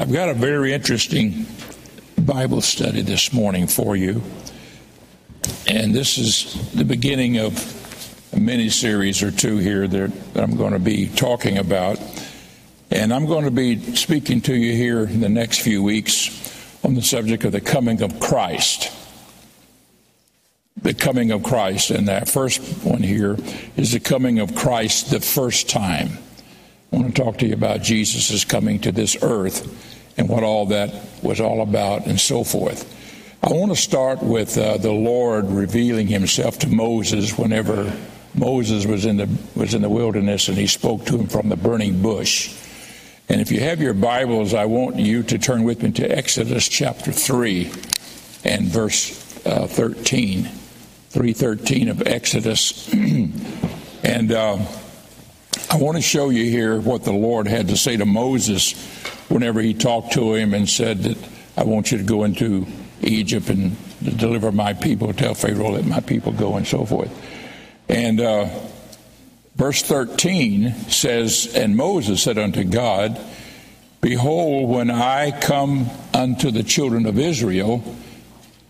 I've got a very interesting Bible study this morning for you. And this is the beginning of a mini-series or two here that I'm going to be talking about. And I'm going to be speaking to you here in the next few weeks on the subject of the coming of Christ. The coming of Christ. And that first one here is the coming of Christ the first time. I want to talk to you about Jesus' coming to this earth and what all that was all about and so forth. I want to start with the Lord revealing himself to Moses whenever Moses was in the wilderness and he spoke to him from the burning bush. And if you have your Bibles, I want you to turn with me to Exodus chapter 3 and verse 13. 3:13 of Exodus. And I want to show you here what the Lord had to say to Moses whenever he talked to him and said that I want you to go into Egypt and deliver my people, tell Pharaoh, let my people go, and so forth. And verse 13 says, And Moses said unto God, Behold, when I come unto the children of Israel,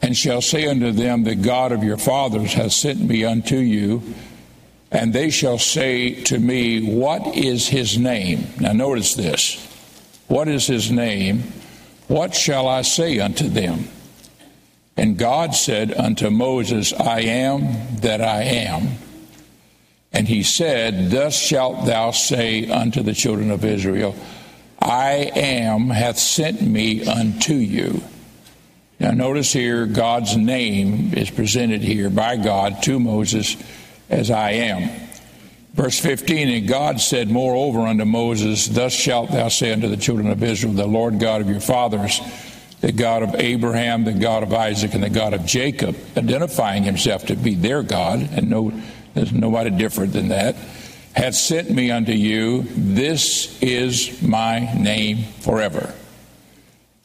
and shall say unto them, The God of your fathers hath sent me unto you, and they shall say to me, What is his name? Now notice this. What is his name? What shall I say unto them? And God said unto Moses, I am that I am. And he said, Thus shalt thou say unto the children of Israel, I am hath sent me unto you. Now notice here, God's name is presented here by God to Moses as I am. Verse 15, And God said moreover unto Moses, Thus shalt thou say unto the children of Israel, The Lord God of your fathers, the God of Abraham, the God of Isaac, and the God of Jacob, identifying himself to be their God, and there's nobody different than that, hath sent me unto you. This is my name forever,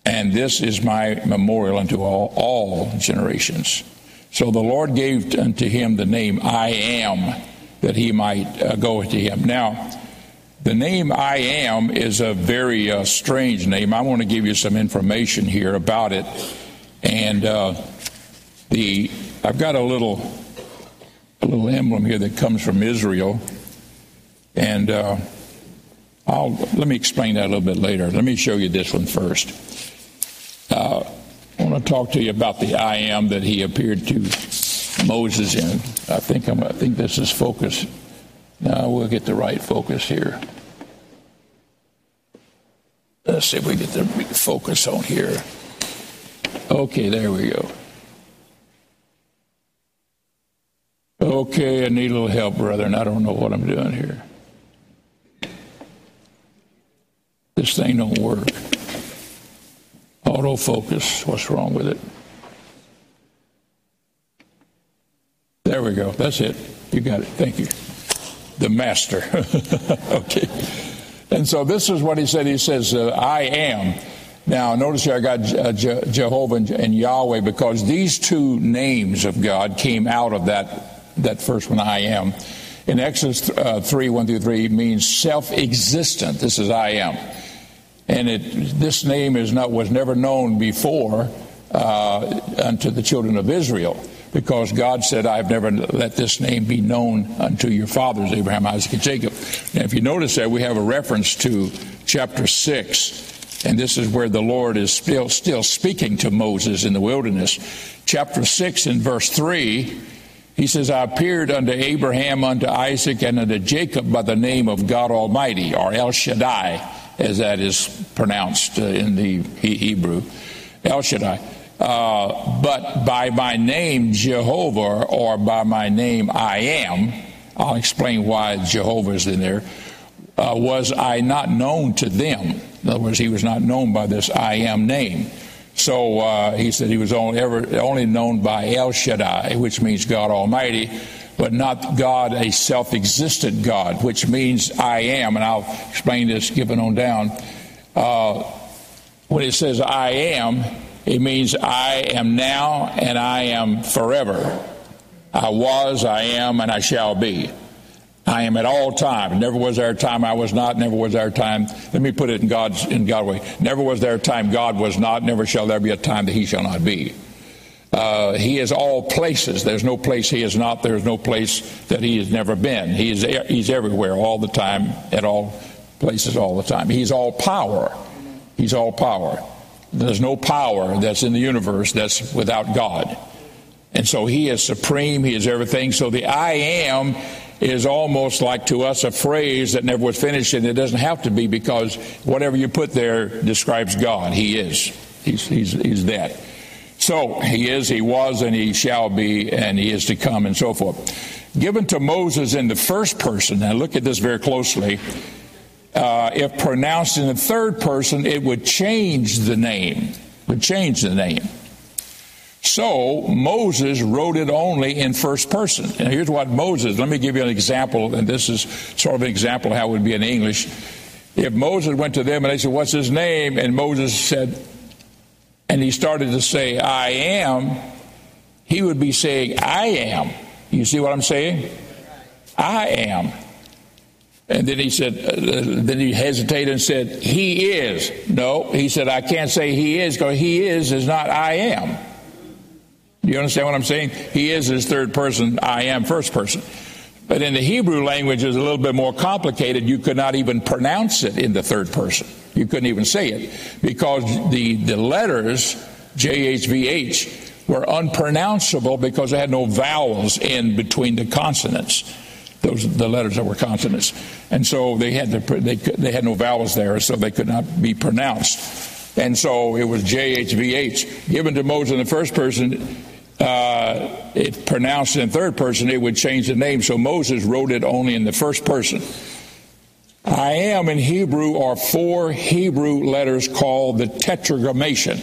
and this is my memorial unto all generations. So the Lord gave unto him the name I Am, that he might go to him. Now, the name I Am is a very strange name. I want to give you some information here about it. And I've got a little emblem here that comes from Israel. And let me explain that a little bit later. Let me show you this one first. I want to talk to you about the I Am that he appeared to Moses in. I think this is focus. Now we'll get the right focus here. Let's see if we get the focus on here. Okay, there we go. Okay, I need a little help, brethren. I don't know what I'm doing here. This thing don't work. Autofocus, what's wrong with it? There we go. That's it. You got it. Thank you. The master. Okay. And so this is what he said. He says, I am. Now, notice here I got Jehovah and Yahweh, because these two names of God came out of that first one, I am. In Exodus 3, 1 through 3, it means self-existent. This is I am. And this name was never known before unto the children of Israel. Because God said, I've never let this name be known unto your fathers, Abraham, Isaac, and Jacob. Now, if you notice that, we have a reference to chapter 6, and this is where the Lord is still speaking to Moses in the wilderness. Chapter 6 and verse 3, he says, I appeared unto Abraham, unto Isaac, and unto Jacob by the name of God Almighty, or El Shaddai, as that is pronounced in the Hebrew, El Shaddai. But by my name Jehovah, or by my name I Am, I'll explain why Jehovah is in there, was I not known to them. In other words, he was not known by this I Am name. So he said he was only known by El Shaddai, which means God Almighty, but not God, a self-existent God, which means I am. And I'll explain this given on down. When it says I am, it means I am now and I am forever. I was, I am, and I shall be. I am at all times. Never was there a time I was not. Never was there a time. Let me put it in God's way. Never was there a time God was not. Never shall there be a time that he shall not be. He is all places. There's no place he is not. There's no place that he has never been. He's everywhere all the time, at all places all the time. He's all power. He's all power. There's no power that's in the universe that's without God. And so he is supreme. He is everything. So the I am is almost like to us a phrase that never was finished, and it doesn't have to be, because whatever you put there describes God. He is. He's that. So he is, he was, and he shall be, and he is to come, and so forth. Given to Moses in the first person, now look at this very closely, if pronounced in the third person, it would change the name. So Moses wrote it only in first person. And here's what Moses, let me give you an example, and this is sort of an example of how it would be in English. If Moses went to them and they said, what's his name? And Moses said, and he started to say, I am, he would be saying, I am. You see what I'm saying? I am. And then he said, then he hesitated and said, he is. No, he said, I can't say he is, because he is not I am. Do you understand what I'm saying? He is his third person, I am first person. But in the Hebrew language, it's a little bit more complicated. You could not even pronounce it in the third person. You couldn't even say it, because the letters, JHVH, were unpronounceable because they had no vowels in between the consonants. Those the letters that were consonants. And so they had no vowels there, so they could not be pronounced. And so it was JHVH. Given to Moses in the first person, it pronounced in third person, it would change the name. So Moses wrote it only in the first person. I am in Hebrew are four Hebrew letters called the tetragrammaton,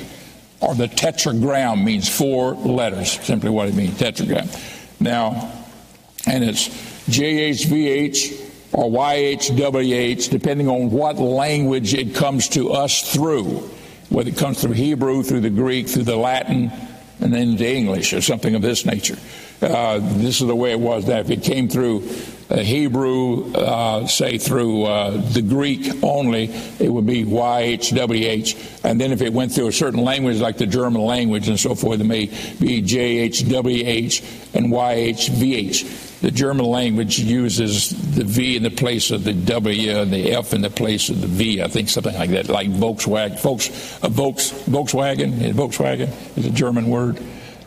or the tetragram means four letters, simply what it means, tetragram. Now, and it's JHVH or YHWH, depending on what language it comes to us through, whether it comes through Hebrew, through the Greek, through the Latin, and then to English or something of this nature. This is the way it was that if it came through Hebrew, say through the Greek only, it would be YHWH. And then if it went through a certain language like the German language and so forth, it may be JHWH and YHVH. The German language uses the V in the place of the W and the F in the place of the V, I think, something like that, like Volkswagen. Volkswagen is a German word.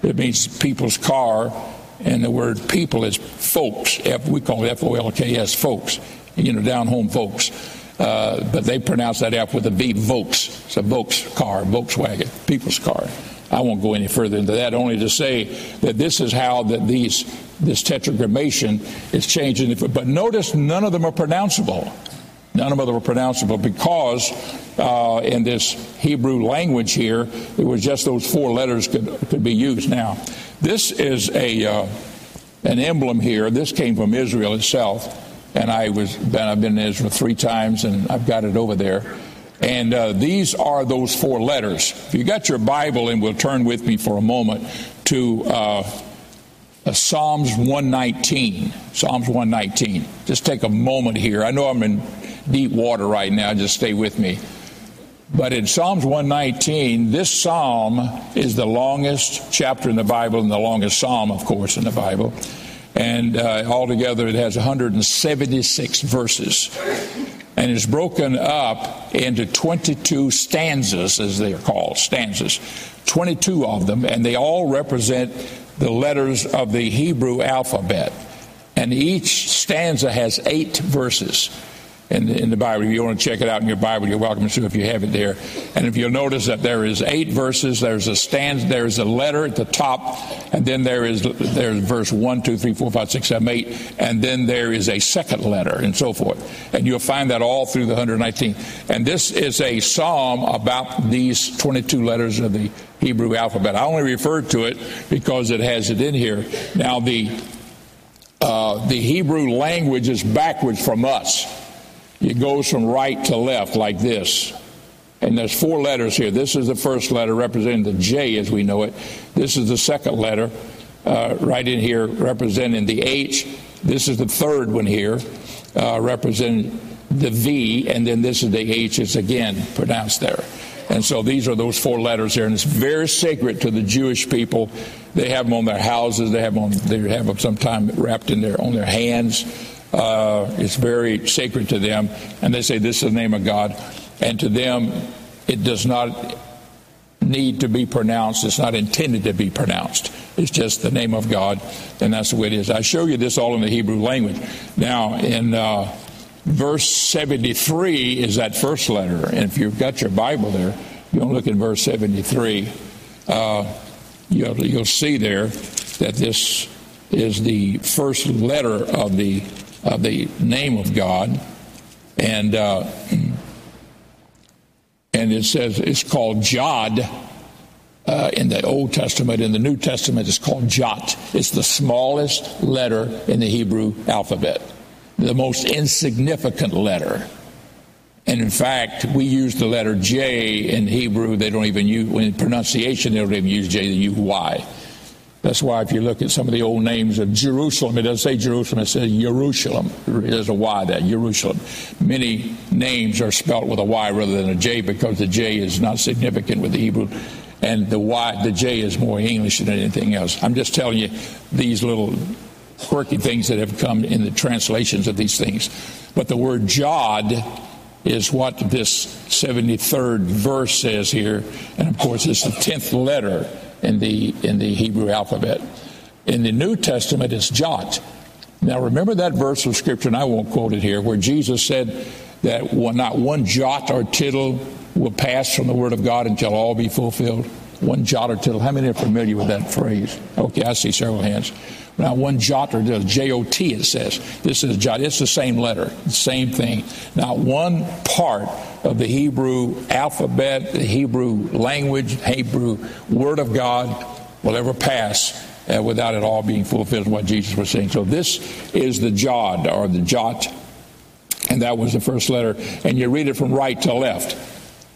It means people's car. And the word people is folks. We call it F-O-L-K-S, folks, down-home folks. But they pronounce that F with a V, Volks. It's a Volks car, Volkswagen, people's car. I won't go any further into that, only to say that this is how that this tetragrammaton is changing. But notice none of them are pronounceable. None of them are pronounceable because in this Hebrew language here, it was just those four letters could be used. Now, this is an emblem here. This came from Israel itself, and I've been in Israel 3 times, and I've got it over there. And these are those four letters. If you got your Bible, and we'll turn with me for a moment to Psalms 119. Psalms 119. Just take a moment here. I know I'm in deep water right now, just stay with me. But in Psalms 119, this psalm is the longest chapter in the Bible and the longest psalm, of course, in the Bible. And altogether, it has 176 verses. And it's broken up into 22 stanzas, as they are called, stanzas. 22 of them, and they all represent the letters of the Hebrew alphabet. And each stanza has 8 verses. In the Bible, if you want to check it out in your Bible, you're welcome to if you have it there. And if you'll notice that there is 8 verses, there's a stanza, there's a letter at the top, and then there's verse 1, 2, 3, 4, 5, 6, 7, 8, and then there is a second letter, and so forth. And you'll find that all through the 119. And this is a psalm about these 22 letters of the Hebrew alphabet. I only referred to it because it has it in here. Now, the Hebrew language is backwards from us. It goes from right to left like this. And there's 4 letters here. This is the first letter representing the J as we know it. This is the second letter right in here representing the H. This is the third one here, representing the V, and then this is the H, it's again pronounced there. And so these are those four letters here, and it's very sacred to the Jewish people. They have them on their houses. They have them sometimes wrapped in on their hands. It's very sacred to them, and they say this is the name of God. And to them, it does not need to be pronounced. It's not intended to be pronounced. It's just the name of God, and that's the way it is. I show you this all in the Hebrew language. Now, in verse 73 is that first letter. And if you've got your Bible there, you'll look in verse 73. You'll see there that this is the first letter of the name of God. And it says it's called Jod in the Old Testament. In the New Testament, it's called Jot. It's the smallest letter in the Hebrew alphabet, the most insignificant letter. And in fact, we use the letter J in Hebrew. They don't even use, in pronunciation, they don't even use J, they use Y. That's why if you look at some of the old names of Jerusalem, it doesn't say Jerusalem, it says Yerushalem. There's a Y there, Yerushalem. Many names are spelt with a Y rather than a J because the J is not significant with the Hebrew. And the Y, the J is more English than anything else. I'm just telling you these little quirky things that have come in the translations of these things. But the word Jod is what this 73rd verse says here. And of course, it's the 10th letter in the Hebrew alphabet. In the New Testament, it's Jot. Now, remember that verse of Scripture, and I won't quote it here, where Jesus said that not one jot or tittle will pass from the Word of God until all be fulfilled. One jot or tittle. How many are familiar with that phrase? Okay, I see several hands. Now, one jot or tittle, J-O-T it says. This is jot. It's the same letter, same thing. Not one part of the Hebrew alphabet, the Hebrew language, Hebrew Word of God will ever pass without it all being fulfilled, what Jesus was saying. So this is the Jod, or the Jot, and that was the first letter. And you read it from right to left.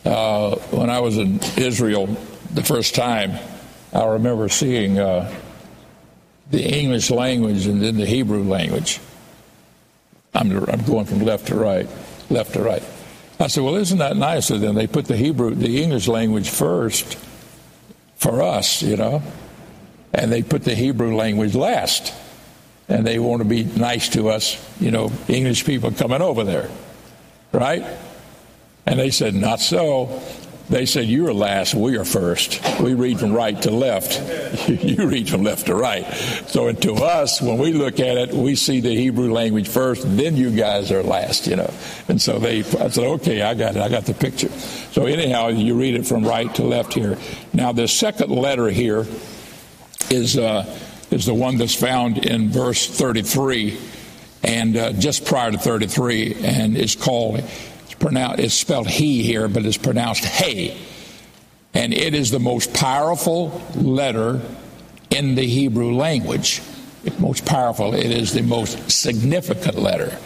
When I was in Israel the first time, I remember seeing the English language and then the Hebrew language. I'm going from left to right. I said, well, isn't that nice of them? They put the English language first for us, and they put the Hebrew language last. And they want to be nice to us, English people coming over there, right? And they said, not so. They said, you are last, we are first. We read from right to left. You read from left to right. So to us, when we look at it, we see the Hebrew language first, then you guys are last, And so I said, okay, I got it. I got the picture. So anyhow, you read it from right to left here. Now, the second letter here is the one that's found in verse 33, and just prior to 33, and it's called... It's spelled he here, but it's pronounced hey. And it is the most powerful letter in the Hebrew language. Most powerful. It is the most significant letter.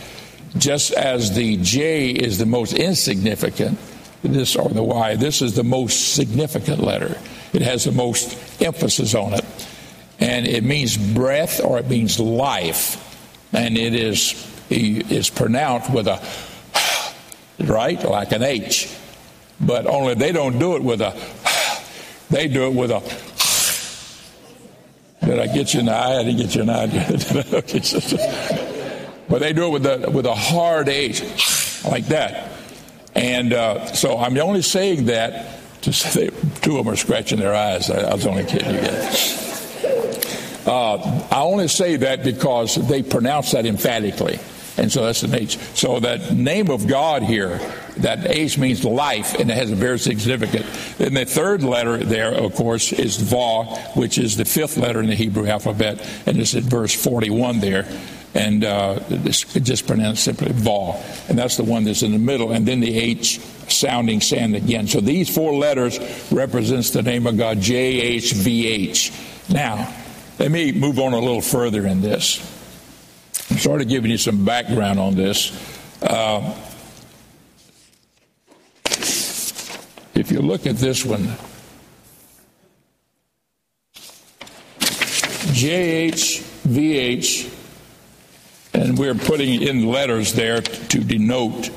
Just as the J is the most insignificant, this or the Y, this is the most significant letter. It has the most emphasis on it. And it means breath, or it means life. And it is pronounced with a right, like an H, but only they don't do it with a. They do it with a. Did I get you an eye? I didn't get you an eye. But they do it with a hard H, like that. And so I'm only saying that to say two of them are scratching their eyes. I was only kidding you guys. I only say that because they pronounce that emphatically. And so that's an H. So that name of God here, that H means life, and it has a very significant. And the third letter there, of course, is Vav, which is the fifth letter in the Hebrew alphabet, and it's at verse 41 there. And it's just pronounced simply Vav. And that's the one that's in the middle. And then the H sounding sand again. So these four letters represents the name of God, J-H-V-H. Now, let me move on a little further in this. I'm sort of giving you some background on this. If you look at this one, JHVH and we're putting in letters there to denote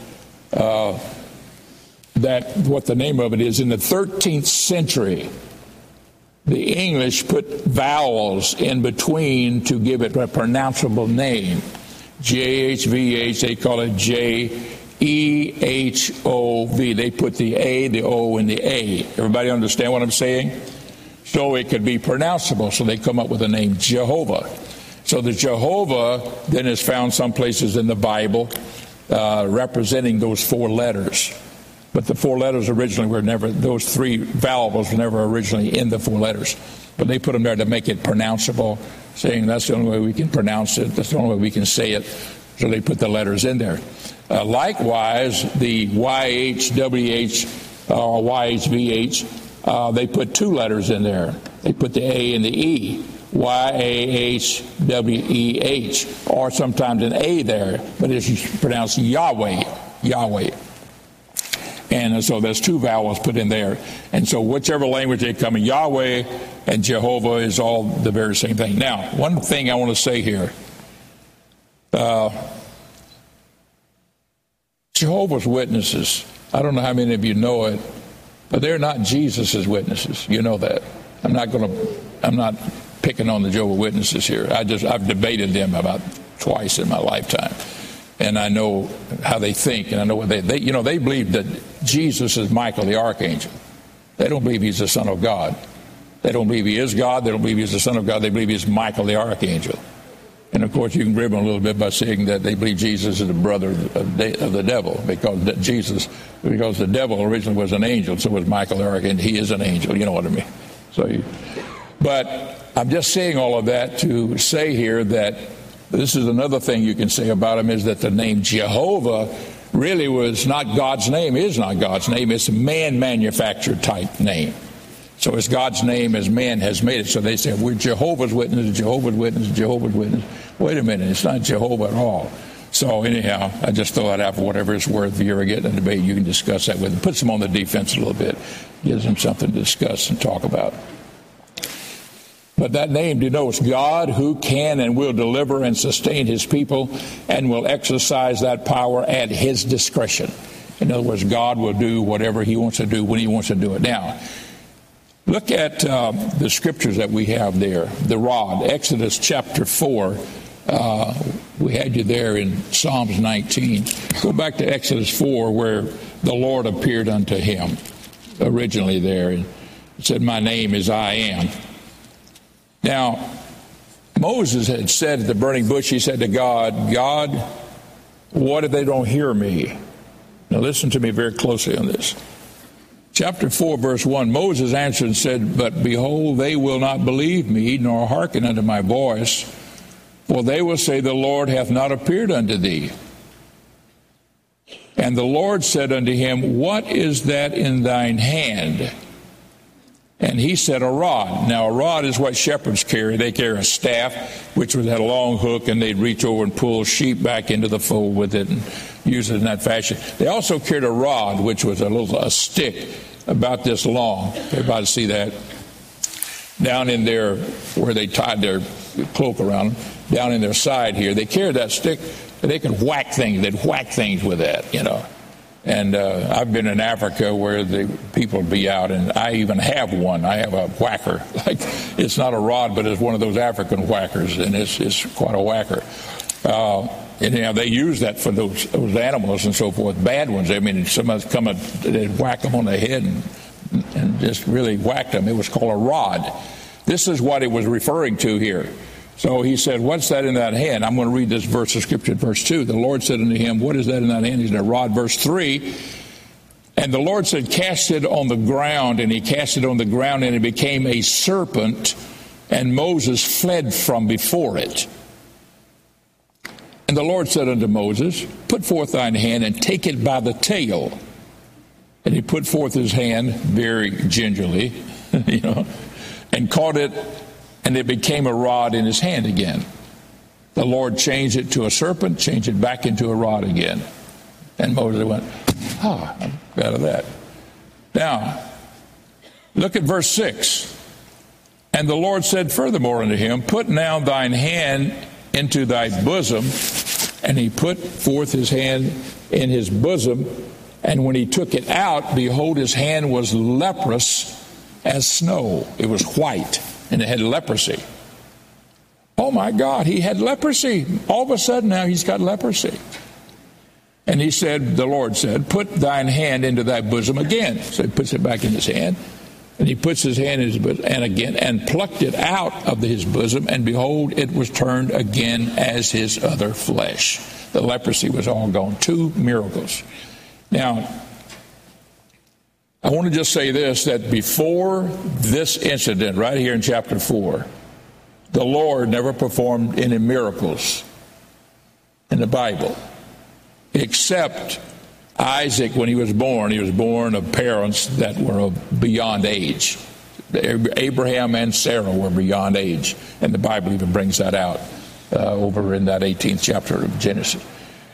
that what the name of it is. In the 13th century, the English put vowels in between to give it a pronounceable name. J-H-V-H, they call it J-E-H-O-V. They put the A, the O, and the A. Everybody understand what I'm saying? So it could be pronounceable, so they come up with the name Jehovah. So the Jehovah then is found some places in the Bible representing those four letters. But the four letters originally were never, those three vowels were never originally in the four letters. But they put them there to make it pronounceable, saying that's the only way we can pronounce it, that's the only way we can say it. So they put the letters in there. Likewise, the YHWH, YHVH, they put two letters in there. They put the A and the E, Y-A-H-W-E-H, or sometimes an A there, but it's pronounced Yahweh, Yahweh. And so there's two vowels put in there. And so whichever language they come in, Yahweh and Jehovah is all the very same thing. Now, one thing I want to say here. Jehovah's Witnesses, I don't know how many of you know it, but they're not Jesus' witnesses. You know that. I'm not picking on the Jehovah's Witnesses here. I've debated them about twice in my lifetime. And I know how they think, and I know what they believe that Jesus is Michael the Archangel. They don't believe he's the Son of God. They don't believe he is God. They don't believe he's the Son of God. They believe he's Michael the Archangel. And of course, you can rib them a little bit by saying that they believe Jesus is the brother of the devil, because the devil originally was an angel, so was Michael the Archangel, and he is an angel. You know what I mean? But I'm just saying all of that to say here that this is another thing you can say about him, is that the name Jehovah really was not God's name. It is not God's name. It's a man-manufactured type name. So it's God's name as man has made it. So they say, we're Jehovah's Witnesses, Jehovah's Witnesses, Jehovah's Witnesses. Wait a minute, it's not Jehovah at all. So anyhow, I just throw that out for whatever it's worth. If you ever get in a debate, you can discuss that with them. Puts them on the defense a little bit. Gives them something to discuss and talk about. But that name denotes God who can and will deliver and sustain his people and will exercise that power at his discretion. In other words, God will do whatever he wants to do when he wants to do it. Now, look at the scriptures that we have there, the rod, Exodus chapter 4. We had you there in Psalms 19. Go back to Exodus 4 where the Lord appeared unto him originally there and said, my name is I Am. Now, Moses had said at the burning bush, he said to God, God, what if they don't hear me? Now listen to me very closely on this. Chapter 4, verse 1, Moses answered and said, but behold, they will not believe me, nor hearken unto my voice, for they will say, the Lord hath not appeared unto thee. And the Lord said unto him, what is that in thine hand? And he said, a rod. Now, a rod is what shepherds carry. They carry a staff, which had a long hook, and they'd reach over and pull sheep back into the fold with it and use it in that fashion. They also carried a rod, which was a stick about this long. Everybody see that? Down in there where they tied their cloak around them, down in their side here. They carried that stick, and they could whack things. They'd whack things with that, you know. And I've been in Africa where the people be out, and I even have one. I have a whacker. Like, it's not a rod, but it's one of those African whackers, and it's quite a whacker. And you know, they use that for those animals and so forth, bad ones. I mean, somebody's come and they'd whack them on the head and just really whacked them. It was called a rod. This is what it was referring to here. So he said, what's that in that hand? I'm going to read this verse of scripture, verse 2. The Lord said unto him, what is that in that hand? He said, a rod, verse 3. And the Lord said, cast it on the ground. And he cast it on the ground, and it became a serpent. And Moses fled from before it. And the Lord said unto Moses, put forth thine hand, and take it by the tail. And he put forth his hand very gingerly, you know, and caught it. And it became a rod in his hand again. The Lord changed it to a serpent, changed it back into a rod again. And Moses went, I'm glad of that. Now, look at verse 6. And the Lord said furthermore unto him, put now thine hand into thy bosom. And he put forth his hand in his bosom, and when he took it out, behold, his hand was leprous as snow. It was white, and it had leprosy. Oh, my God, he had leprosy. All of a sudden now he's got leprosy. And he said, the Lord said, put thine hand into thy bosom again. So he puts it back in his hand. And he puts his hand in his bosom and again, and plucked it out of his bosom. And behold, it was turned again as his other flesh. The leprosy was all gone. 2 miracles. Now, I want to just say this, that before this incident right here in chapter 4, the Lord never performed any miracles in the Bible. Except Isaac, when he was born of parents that were beyond age. Abraham and Sarah were beyond age, and the Bible even brings that out over in that 18th chapter of Genesis.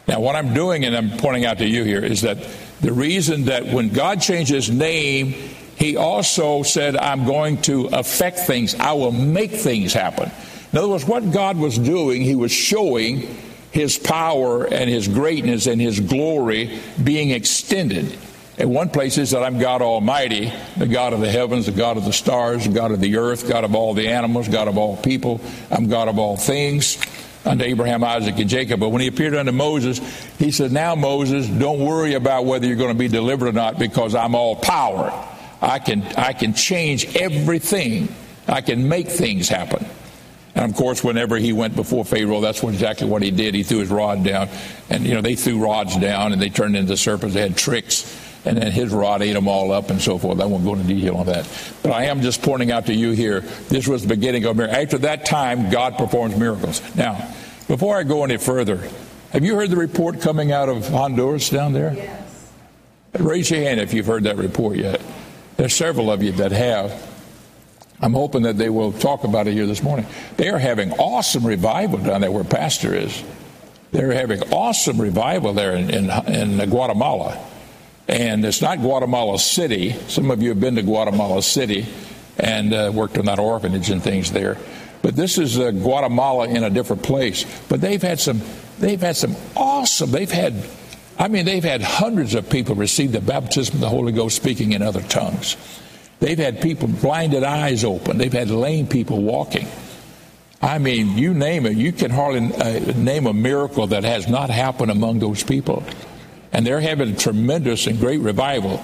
Now, what I'm doing, and I'm pointing out to you here, is that the reason that when God changed his name, he also said, I'm going to affect things. I will make things happen. In other words, what God was doing, he was showing his power and his greatness and his glory being extended. And one place is that I'm God Almighty, the God of the heavens, the God of the stars, the God of the earth, God of all the animals, God of all people. I'm God of all things, unto Abraham, Isaac, and Jacob. But when he appeared unto Moses, he said, now, Moses, don't worry about whether you're going to be delivered or not, because I'm all power. I can change everything. I can make things happen. And, of course, whenever he went before Pharaoh, that's exactly what he did. He threw his rod down. And, you know, they threw rods down, and they turned into serpents. They had tricks. And then his rod ate them all up and so forth. I won't go into detail on that. But I am just pointing out to you here, this was the beginning of miracles. After that time, God performs miracles. Now, before I go any further, have you heard the report coming out of Honduras down there? Yes. Raise your hand if you've heard that report yet. There's several of you that have. I'm hoping that they will talk about it here this morning. They are having awesome revival down there where Pastor is. They're having awesome revival there in Guatemala. And it's not Guatemala City. Some of you have been to Guatemala City and worked on that orphanage and things there. But this is Guatemala in a different place. But they've had hundreds of people receive the baptism of the Holy Ghost speaking in other tongues. They've had people, blinded eyes open. They've had lame people walking. I mean, you name it. You can hardly name a miracle that has not happened among those people. And they're having a tremendous and great revival.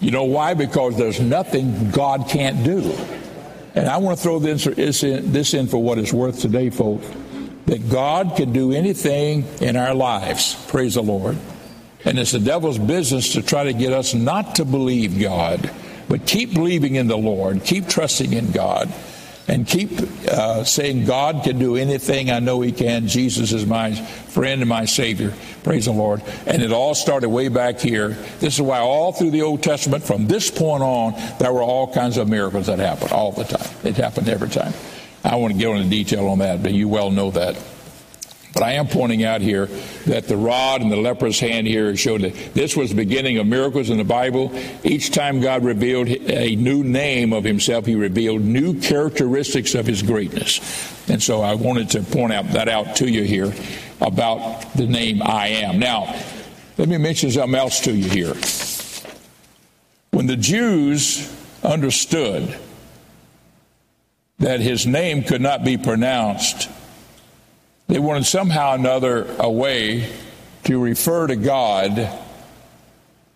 You know why? Because there's nothing God can't do. And I want to throw this in for what it's worth today, folks, that God can do anything in our lives. Praise the Lord. And it's the devil's business to try to get us not to believe God. But keep believing in the Lord, keep trusting in God, and keep saying God can do anything. I know he can. Jesus is my friend and my Savior. Praise the Lord. And it all started way back here. This is why all through the Old Testament, from this point on, there were all kinds of miracles that happened all the time. It happened every time. I want to get into detail on that, but you well know that. But I am pointing out here that the rod and the leper's hand here showed that this was the beginning of miracles in the Bible. Each time God revealed a new name of himself, he revealed new characteristics of his greatness. And so I wanted to point out that out to you here about the name I Am. Now, let me mention something else to you here. When the Jews understood that his name could not be pronounced, they wanted somehow or another a way to refer to God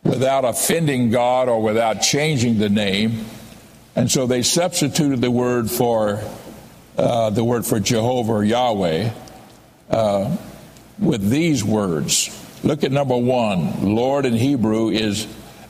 without offending God or without changing the name. And so they substituted the word for Jehovah or Yahweh with these words. Look at number 1. Lord in Hebrew is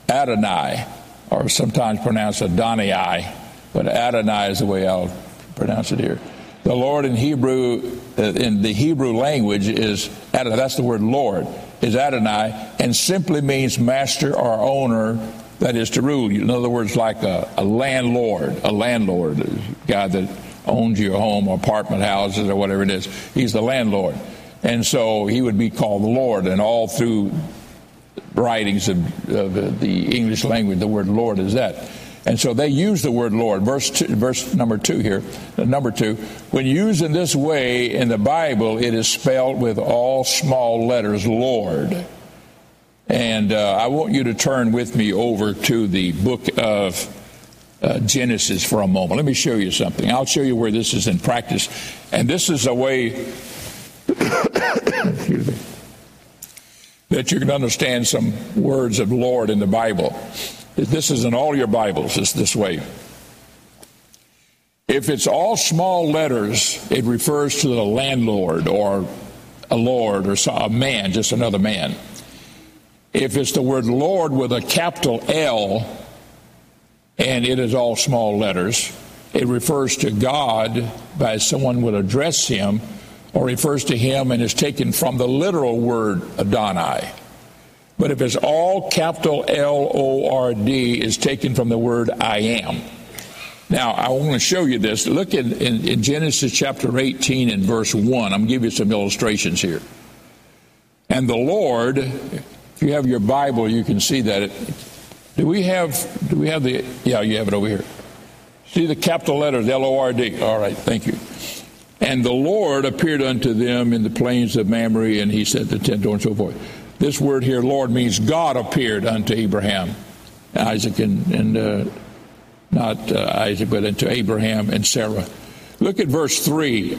Adonai, or sometimes pronounced Adonai, but Adonai is the way I'll pronounce it here. The Lord in the Hebrew language is Adonai. That's the word Lord, is Adonai, and simply means master or owner that is to rule you. In other words, like a landlord, the guy that owns your home or apartment houses or whatever it is. He's the landlord. And so he would be called the Lord. And all through writings of the English language, the word Lord is that. And so they use the word Lord. Verse number 2 here, number 2. When used in this way in the Bible, it is spelled with all small letters, Lord. And I want you to turn with me over to the book of Genesis for a moment. Let me show you something. I'll show you where this is in practice. And this is a way that you can understand some words of Lord in the Bible. This is in all your Bibles. It's this way. If it's all small letters, it refers to the landlord or a lord or a man, just another man. If it's the word Lord with a capital L, and it is all small letters, it refers to God by someone would address him or refers to him and is taken from the literal word Adonai. But if it's all capital L-O-R-D, is taken from the word I am. Now, I want to show you this. Look in Genesis chapter 18 and verse 1. I'm going to give you some illustrations here. And the Lord, if you have your Bible, you can see that. Do we have you have it over here. See the capital letters, L-O-R-D. All right, thank you. And the Lord appeared unto them in the plains of Mamre, and he set the tent door and so forth. This word here, Lord, means God appeared unto Abraham, Isaac, and not Isaac, but unto Abraham and Sarah. Look at verse 3.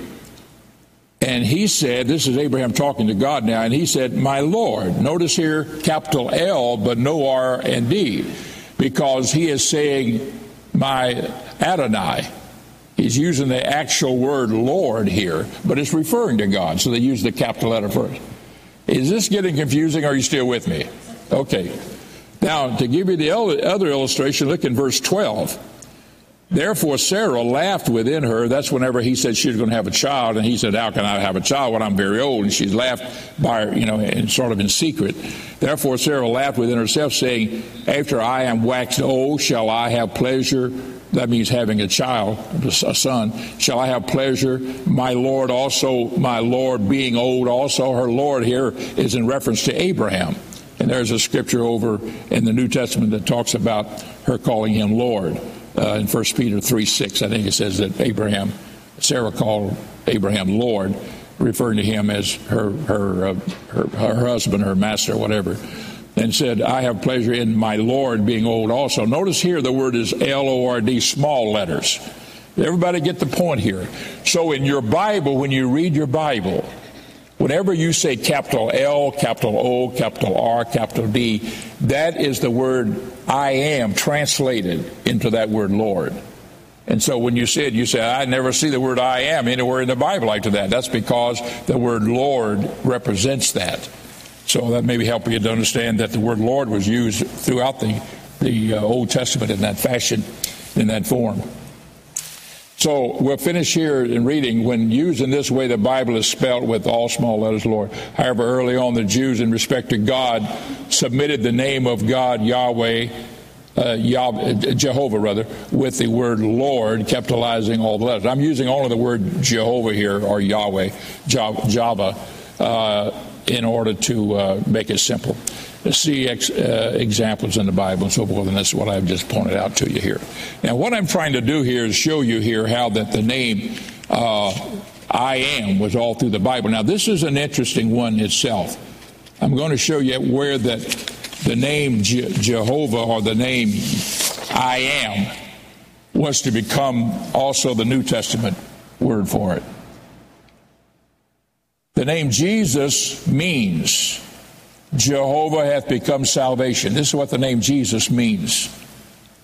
And he said, this is Abraham talking to God now, and he said, my Lord. Notice here, capital L, but no R and D, because he is saying, my Adonai. He's using the actual word Lord here, but it's referring to God, so they use the capital letter first. Is this getting confusing? Are you still with me? Okay. Now, to give you the other illustration, look in verse 12. Therefore, Sarah laughed within her. That's whenever he said she was going to have a child. And he said, how can I have a child when I'm very old? And she laughed in secret. Therefore, Sarah laughed within herself, saying, after I am waxed old, shall I have pleasure? That means having a child, a son. Shall I have pleasure? My Lord also, my Lord being old also. Her Lord here is in reference to Abraham. And there's a scripture over in the New Testament that talks about her calling him Lord. In 1 Peter 3:6, I think it says that Sarah called Abraham Lord, referring to him as her husband, her master, whatever. And said, I have pleasure in my Lord being old also. Notice here the word is L-O-R-D, small letters. Everybody get the point here. So in your Bible, when you read your Bible, whenever you say capital L, capital O, capital R, capital D, that is the word I am translated into that word Lord. And so when you say it, you say, I never see the word I am anywhere in the Bible like that. That's because the word Lord represents that. So that may be helping you to understand that the word Lord was used throughout the Old Testament in that fashion, in that form. So we'll finish here in reading. When used in this way, the Bible is spelled with all small letters, Lord. However, early on, the Jews, in respect to God, submitted the name of God, Jehovah, with the word Lord, capitalizing all the letters. I'm using only the word Jehovah here, or Yahweh, Java, in order to make it simple. See examples in the Bible and so forth, and that's what I've just pointed out to you here. Now, what I'm trying to do here is show you here how that the name I am was all through the Bible. Now, this is an interesting one itself. I'm going to show you where that the name Jehovah or the name I am was to become also the New Testament word for it. The name Jesus means Jehovah hath become salvation. This is what the name Jesus means.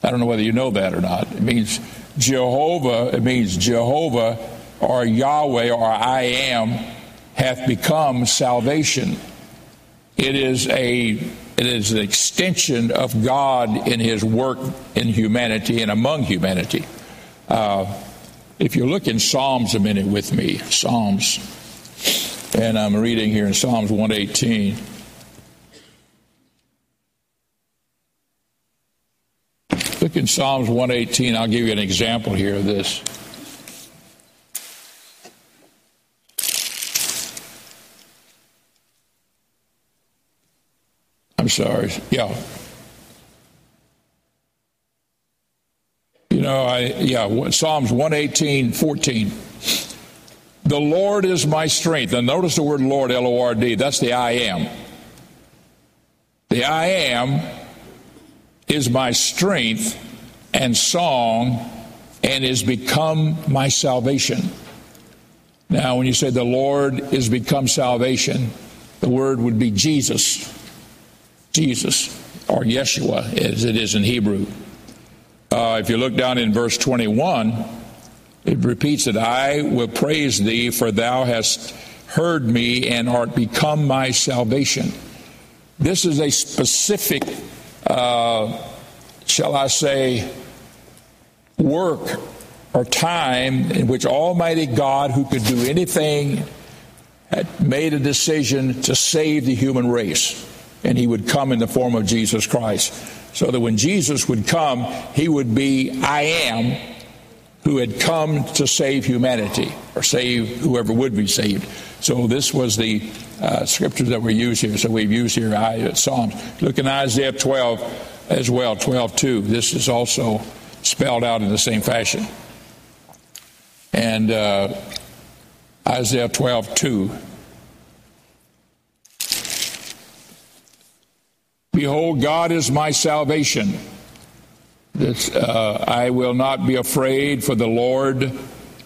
I don't know whether you know that or not. It means Jehovah or Yahweh or I am hath become salvation. It is an extension of God in his work in humanity and among humanity. If you look in Psalms a minute with me, Psalms, and I'm reading here in Psalms 118. Look in Psalms 118. I'll give you an example here of this. I'm sorry. Yeah. Psalms 118:14. The Lord is my strength. And notice the word Lord, L-O-R-D. That's the I am. The I am is my strength and song and is become my salvation. Now, when you say the Lord is become salvation, the word would be Jesus. Jesus, or Yeshua, as it is in Hebrew. If you look down in verse 21, it repeats that I will praise thee, for thou hast heard me and art become my salvation. This is a specific, shall I say, work or time in which Almighty God, who could do anything, had made a decision to save the human race. And he would come in the form of Jesus Christ. So that when Jesus would come, he would be I am, who had come to save humanity, or save whoever would be saved. So this was the scriptures that we use here. So we've used here Psalms. Look in Isaiah 12 as well, 12:2. This is also spelled out in the same fashion. And Isaiah 12:2. Behold, God is my salvation. This, I will not be afraid, for the Lord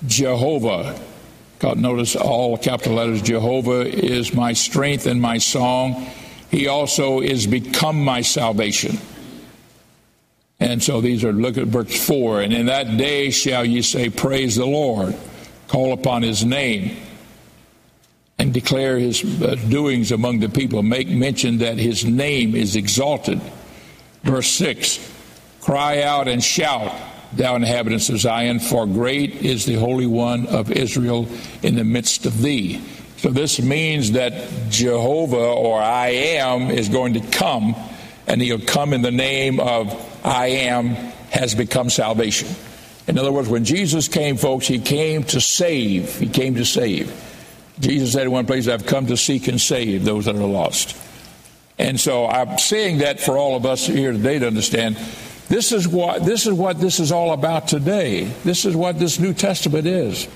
Jehovah. God, notice all capital letters. Jehovah is my strength and my song. He also is become my salvation. And so these are, look at verse 4. And in that day shall ye say, praise the Lord. Call upon his name. And declare his doings among the people. Make mention that his name is exalted. Verse 6, cry out and shout, thou inhabitants of Zion, for great is the Holy One of Israel in the midst of thee. So this means that Jehovah, or I am, is going to come, and he'll come in the name of I am has become salvation. In other words, when Jesus came, folks, he came to save. He came to save. Jesus said in one place, I've come to seek and save those that are lost. And so I'm saying that for all of us here today to understand, this is what this is all about today. This is what this New Testament is.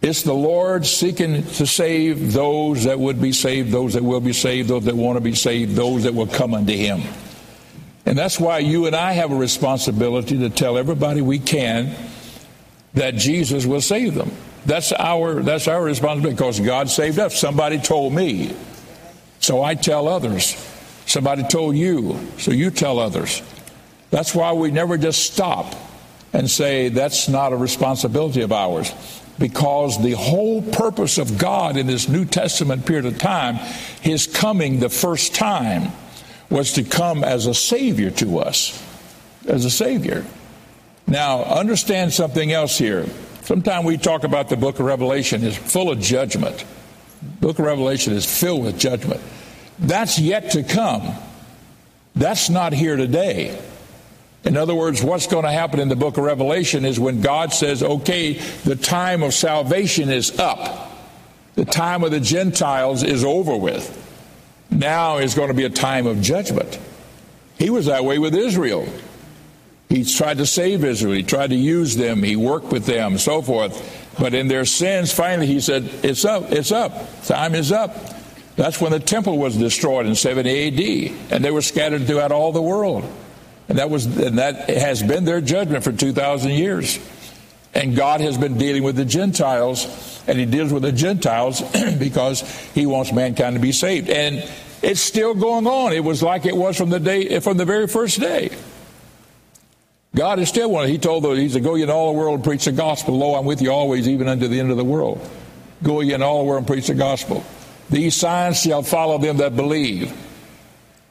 It's the Lord seeking to save those that would be saved, those that will be saved, those that want to be saved, those that will come unto him. And that's why you and I have a responsibility to tell everybody we can that Jesus will save them. That's our responsibility, because God saved us. Somebody told me, so I tell others. Somebody told you, so you tell others. That's why we never just stop and say that's not a responsibility of ours, because the whole purpose of God in this New Testament period of time, his coming the first time, was to come as a savior to us, as a savior. Now, understand something else here. Sometimes we talk about the book of Revelation is full of judgment. The book of Revelation is filled with judgment. That's yet to come. That's not here today. In other words, what's going to happen in the book of Revelation is when God says, okay, the time of salvation is up. The time of the Gentiles is over with. Now is going to be a time of judgment. He was that way with Israel. He tried to save Israel. He tried to use them. He worked with them, so forth. But in their sins, finally, he said, it's up, it's up. Time is up. That's when the temple was destroyed in 70 AD. And they were scattered throughout all the world. And that has been their judgment for 2,000 years. And God has been dealing with the Gentiles. And he deals with the Gentiles because he wants mankind to be saved. And it's still going on. It was like it was from the very first day. God is still one. He told those, he said, go ye into all the world and preach the gospel. Lo, I'm with you always, even unto the end of the world. Go ye into all the world and preach the gospel. These signs shall follow them that believe.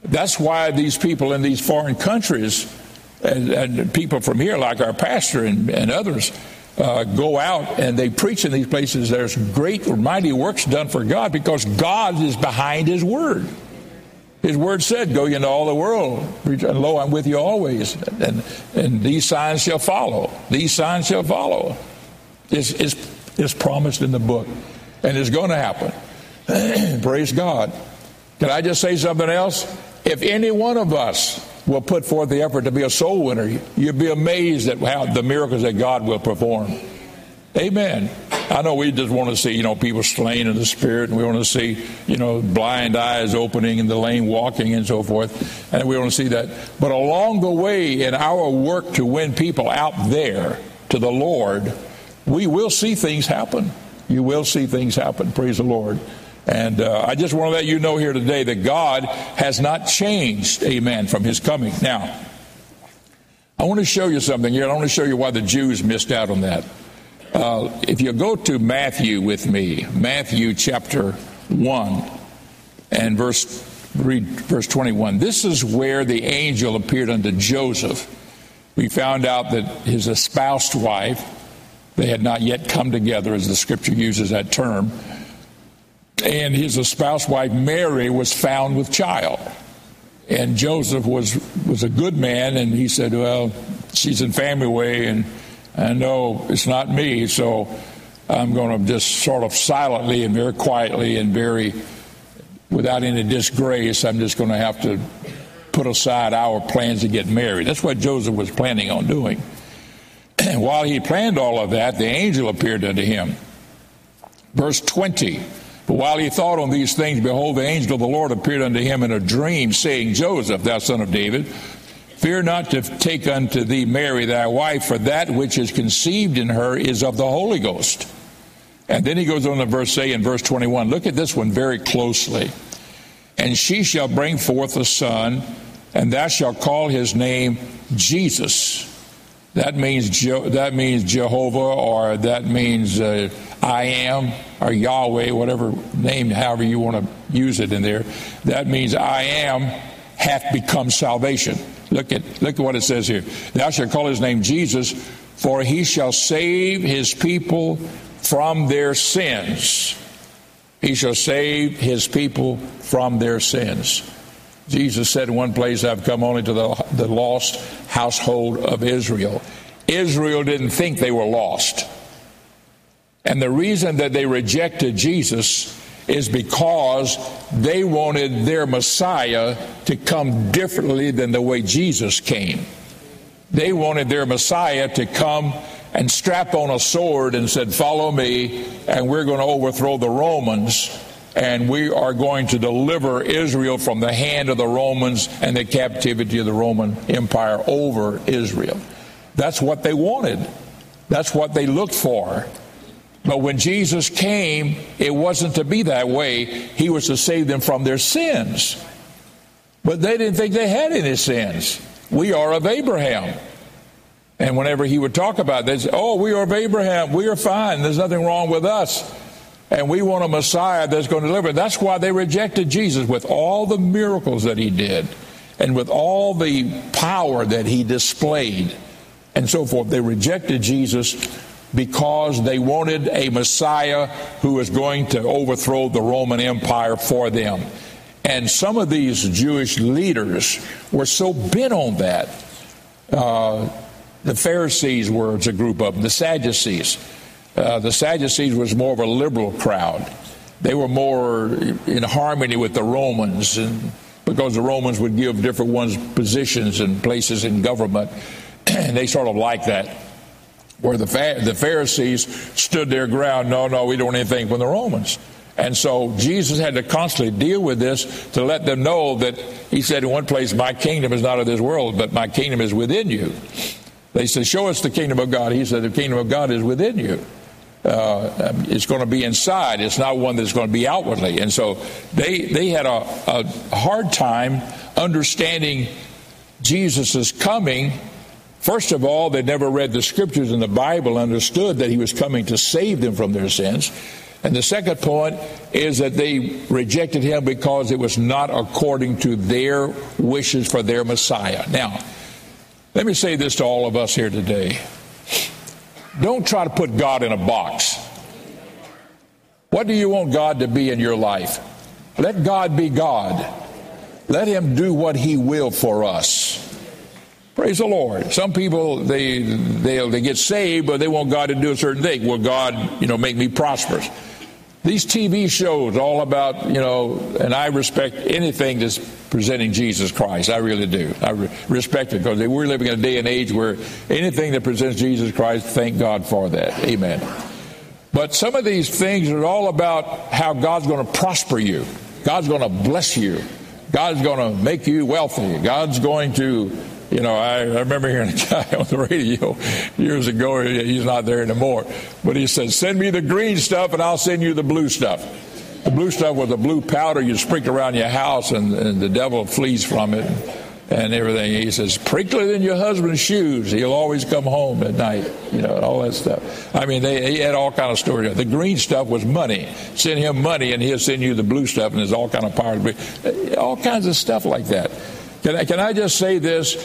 That's why these people in these foreign countries, and people from here like our pastor and others, go out and they preach in these places. There's great, mighty works done for God, because God is behind his word. His word said, go ye into all the world, and lo, I'm with you always, and these signs shall follow. These signs shall follow. It's promised in the book, and it's going to happen. Praise God. Can I just say something else? If any one of us will put forth the effort to be a soul winner, you'll be amazed at how the miracles that God will perform. Amen. I know we just want to see, people slain in the spirit, and we want to see, blind eyes opening and the lame walking and so forth. And we want to see that. But along the way in our work to win people out there to the Lord, we will see things happen. You will see things happen. Praise the Lord. And I just want to let you know here today that God has not changed, amen, from his coming. Now, I want to show you something here. I want to show you why the Jews missed out on that. If you go to Matthew with me, Matthew chapter 1 and verse 21. This is where the angel appeared unto Joseph. We found out that his espoused wife, they had not yet come together, as the scripture uses that term, and his espoused wife Mary was found with child. And Joseph was a good man, and he said, well, she's in family way, and I know it's not me, so I'm going to just sort of silently and very quietly and very without any disgrace, I'm just going to have to put aside our plans to get married. That's what Joseph was planning on doing. And while he planned all of that, the angel appeared unto him. Verse 20, but while he thought on these things, behold, the angel of the Lord appeared unto him in a dream, saying, Joseph, thou son of David, fear not to take unto thee Mary thy wife, for that which is conceived in her is of the Holy Ghost. And then he goes on to verse 21. Look at this one very closely. And she shall bring forth a son, and thou shalt call his name Jesus. That means Jehovah, or that means I am, or Yahweh, whatever name, however you want to use it in there. That means I am hath become salvation. Look at what it says here. Thou shalt call his name Jesus, for he shall save his people from their sins. He shall save his people from their sins. Jesus said in one place, I've come only to the lost household of Israel. Israel didn't think they were lost. And the reason that they rejected Jesus is because they wanted their Messiah to come differently than the way Jesus came. They wanted their Messiah to come and strap on a sword and said, follow me, and we're going to overthrow the Romans, and we are going to deliver Israel from the hand of the Romans and the captivity of the Roman Empire over Israel. That's what they wanted. That's what they looked for. But when Jesus came, it wasn't to be that way. He was to save them from their sins. But they didn't think they had any sins. We are of Abraham. And whenever he would talk about this, oh, we are of Abraham. We are fine. There's nothing wrong with us. And we want a Messiah that's going to deliver. That's why they rejected Jesus, with all the miracles that he did and with all the power that he displayed and so forth. They rejected Jesus because they wanted a Messiah who was going to overthrow the Roman Empire for them. And some of these Jewish leaders were so bent on that. The Pharisees were a group of them, the Sadducees. The Sadducees was more of a liberal crowd. They were more in harmony with the Romans, and because the Romans would give different ones positions and places in government, and they sort of liked that. Where the Pharisees stood their ground, no, we don't want anything from the Romans. And so Jesus had to constantly deal with this to let them know that he said in one place, my kingdom is not of this world, but my kingdom is within you. They said, show us the kingdom of God. He said, the kingdom of God is within you. It's going to be inside. It's not one that's going to be outwardly. And so they had a hard time understanding Jesus' coming. First of all, they never read the scriptures in the Bible, understood that he was coming to save them from their sins. And the second point is that they rejected him because it was not according to their wishes for their Messiah. Now, let me say this to all of us here today. Don't try to put God in a box. What do you want God to be in your life? Let God be God. Let him do what he will for us. Praise the Lord. Some people, they get saved, but they want God to do a certain thing. Will God, make me prosperous? These TV shows all about, and I respect anything that's presenting Jesus Christ. I really do. I respect it, because we're living in a day and age where anything that presents Jesus Christ, thank God for that. Amen. But some of these things are all about how God's going to prosper you. God's going to bless you. God's going to make you wealthy. God's going to, you know, I remember hearing a guy on the radio years ago. He's not there anymore. But he said, send me the green stuff and I'll send you the blue stuff. The blue stuff was the blue powder you sprinkle around your house, and the devil flees from it and everything. He says, sprinkle it in your husband's shoes. He'll always come home at night, you know, and all that stuff. I mean, they had all kind of stories. The green stuff was money. Send him money and he'll send you the blue stuff, and there's all kind of power. All kinds of stuff like that. Can I just say this?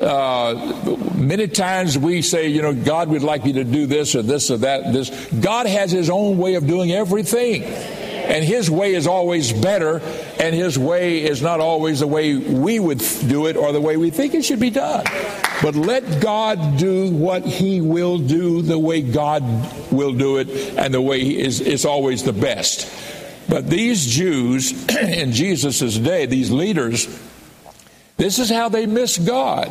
Many times we say, you know, God would like you to do this or this or that. This. God has his own way of doing everything. And his way is always better, and his way is not always the way we would do it or the way we think it should be done. But let God do what he will do the way God will do it, and the way he is, it's always the best. But these Jews in Jesus' day, these leaders, this is how they missed God,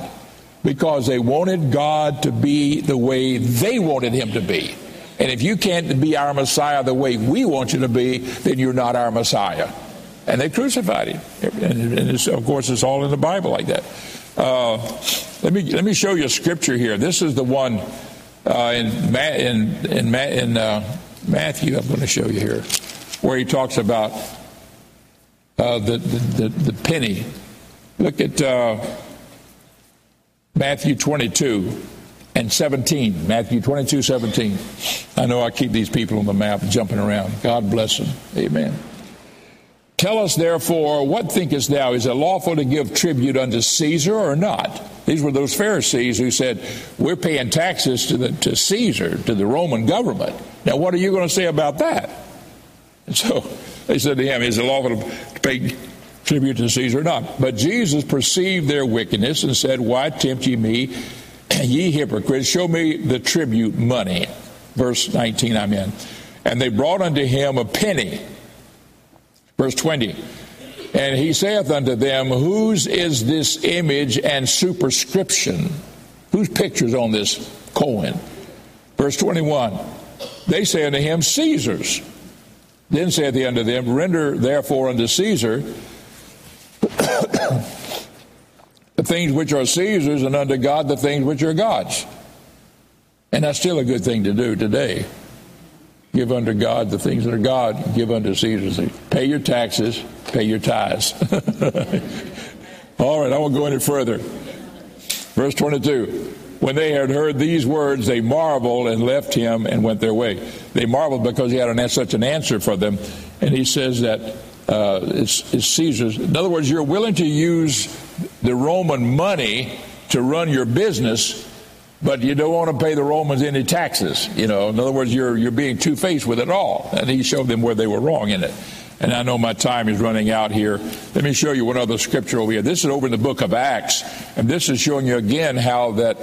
because they wanted God to be the way they wanted him to be. And if you can't be our Messiah the way we want you to be, then you're not our Messiah. And they crucified him. And it's, of course, it's all in the Bible like that. Let me show you a scripture here. This is the one in Matthew. I'm going to show you here, where he talks about the penny. Look at Matthew 22. And 17, Matthew 22, 17. I know I keep these people on the map jumping around. God bless them. Amen. Tell us, therefore, what thinkest thou? Is it lawful to give tribute unto Caesar or not? These were those Pharisees who said, we're paying taxes to Caesar, to the Roman government. Now, what are you going to say about that? And so they said to him, is it lawful to pay tribute to Caesar or not? But Jesus perceived their wickedness and said, why tempt ye me? Ye hypocrites, show me the tribute money. Verse 19, I'm in. And they brought unto him a penny. Verse 20. And he saith unto them, whose is this image and superscription? Whose picture's on this coin? Verse 21. They say unto him, Caesar's. Then saith he unto them, render therefore unto Caesar the things which are Caesar's, and unto God the things which are God's. And that's still a good thing to do today. Give unto God the things that are God, give unto Caesar. Pay your taxes, pay your tithes. All right, I won't go any further. Verse 22. When they had heard these words, they marveled and left him and went their way. They marveled because he had such an answer for them. And he says that it's Caesar's. In other words, you're willing to use the Roman money to run your business, but you don't want to pay the Romans any taxes. You know, in other words, you're being two-faced with it all. And he showed them where they were wrong in it. And I know my time is running out here. Let me show you one other scripture over here. This is over in the book of Acts, and this is showing you again how that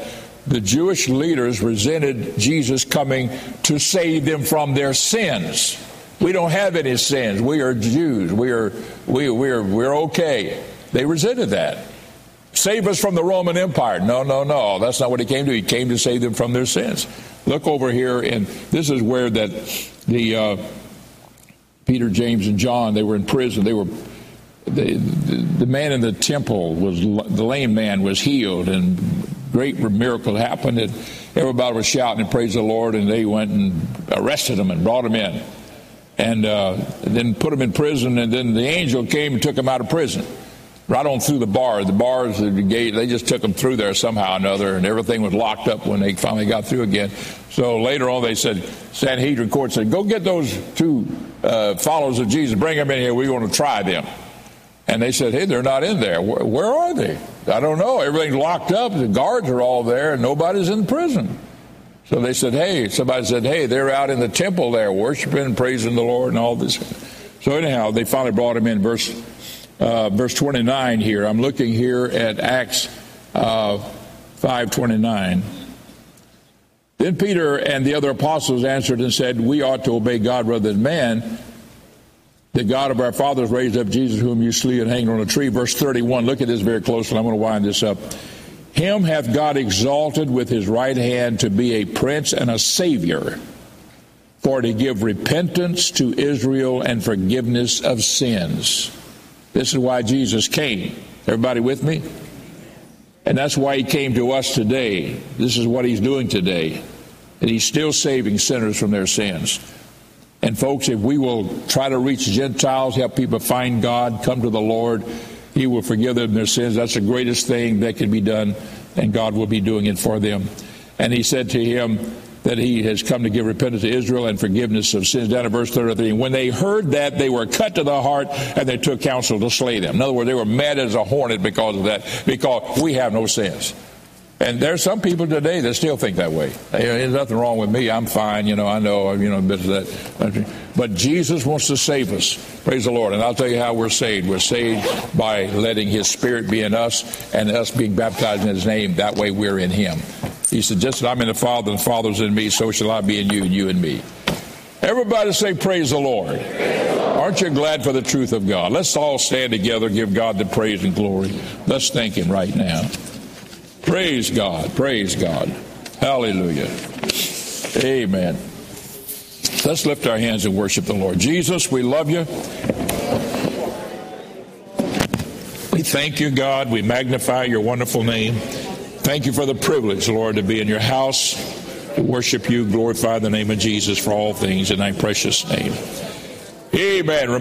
the Jewish leaders resented Jesus coming to save them from their sins. We don't have any sins. We are Jews. We're okay. They resented that. Save us from the Roman Empire. No. That's not what he came to. He came to save them from their sins. Look over here, and this is where that the Peter, James, and John, they were in prison. They were the man in the temple was the lame man was healed, and great miracle happened. And everybody was shouting and praising the Lord, and they went and arrested him and brought him in, and then put him in prison. And then the angel came and took him out of prison. Right on through the bar. The bars, the gate, they just took them through there somehow or another, and everything was locked up when they finally got through again. So later on, they said, Sanhedrin court said, go get those two followers of Jesus, bring them in here, we want to try them. And they said, hey, they're not in there. Where are they? I don't know. Everything's locked up. The guards are all there, and nobody's in prison. So they said, hey, somebody said, hey, they're out in the temple there, worshiping, praising the Lord and all this. So anyhow, they finally brought him in, verse 29 here. I'm looking here at Acts 5:29. Then Peter and the other apostles answered and said, we ought to obey God rather than man. The God of our fathers raised up Jesus, whom you slew and hanged on a tree. Verse 31, look at this very closely. I'm going to wind this up. Him hath God exalted with his right hand to be a prince and a savior, for to give repentance to Israel and forgiveness of sins. This is why Jesus came. Everybody with me? And that's why he came to us today. This is what he's doing today. And he's still saving sinners from their sins. And folks, if we will try to reach Gentiles, help people find God, come to the Lord, he will forgive them their sins. That's the greatest thing that can be done, and God will be doing it for them. And he said to him that he has come to give repentance to Israel and forgiveness of sins. Down to verse 33. When they heard that, they were cut to the heart, and they took counsel to slay them. In other words, they were mad as a hornet because of that, because we have no sins. And there's some people today that still think that way. There's nothing wrong with me. I'm fine. I know. But Jesus wants to save us. Praise the Lord. And I'll tell you how we're saved. We're saved by letting his Spirit be in us and us being baptized in his name. That way we're in him. He said, just as I'm in the Father and the Father's in me, so shall I be in you and you in me. Everybody say, praise the Lord. Praise the Lord. Aren't you glad for the truth of God? Let's all stand together, give God the praise and glory. Let's thank him right now. Praise God. Praise God. Hallelujah. Amen. Let's lift our hands and worship the Lord. Jesus, we love you. We thank you, God. We magnify your wonderful name. Thank you for the privilege, Lord, to be in your house, to worship you, glorify the name of Jesus for all things in thy precious name. Amen.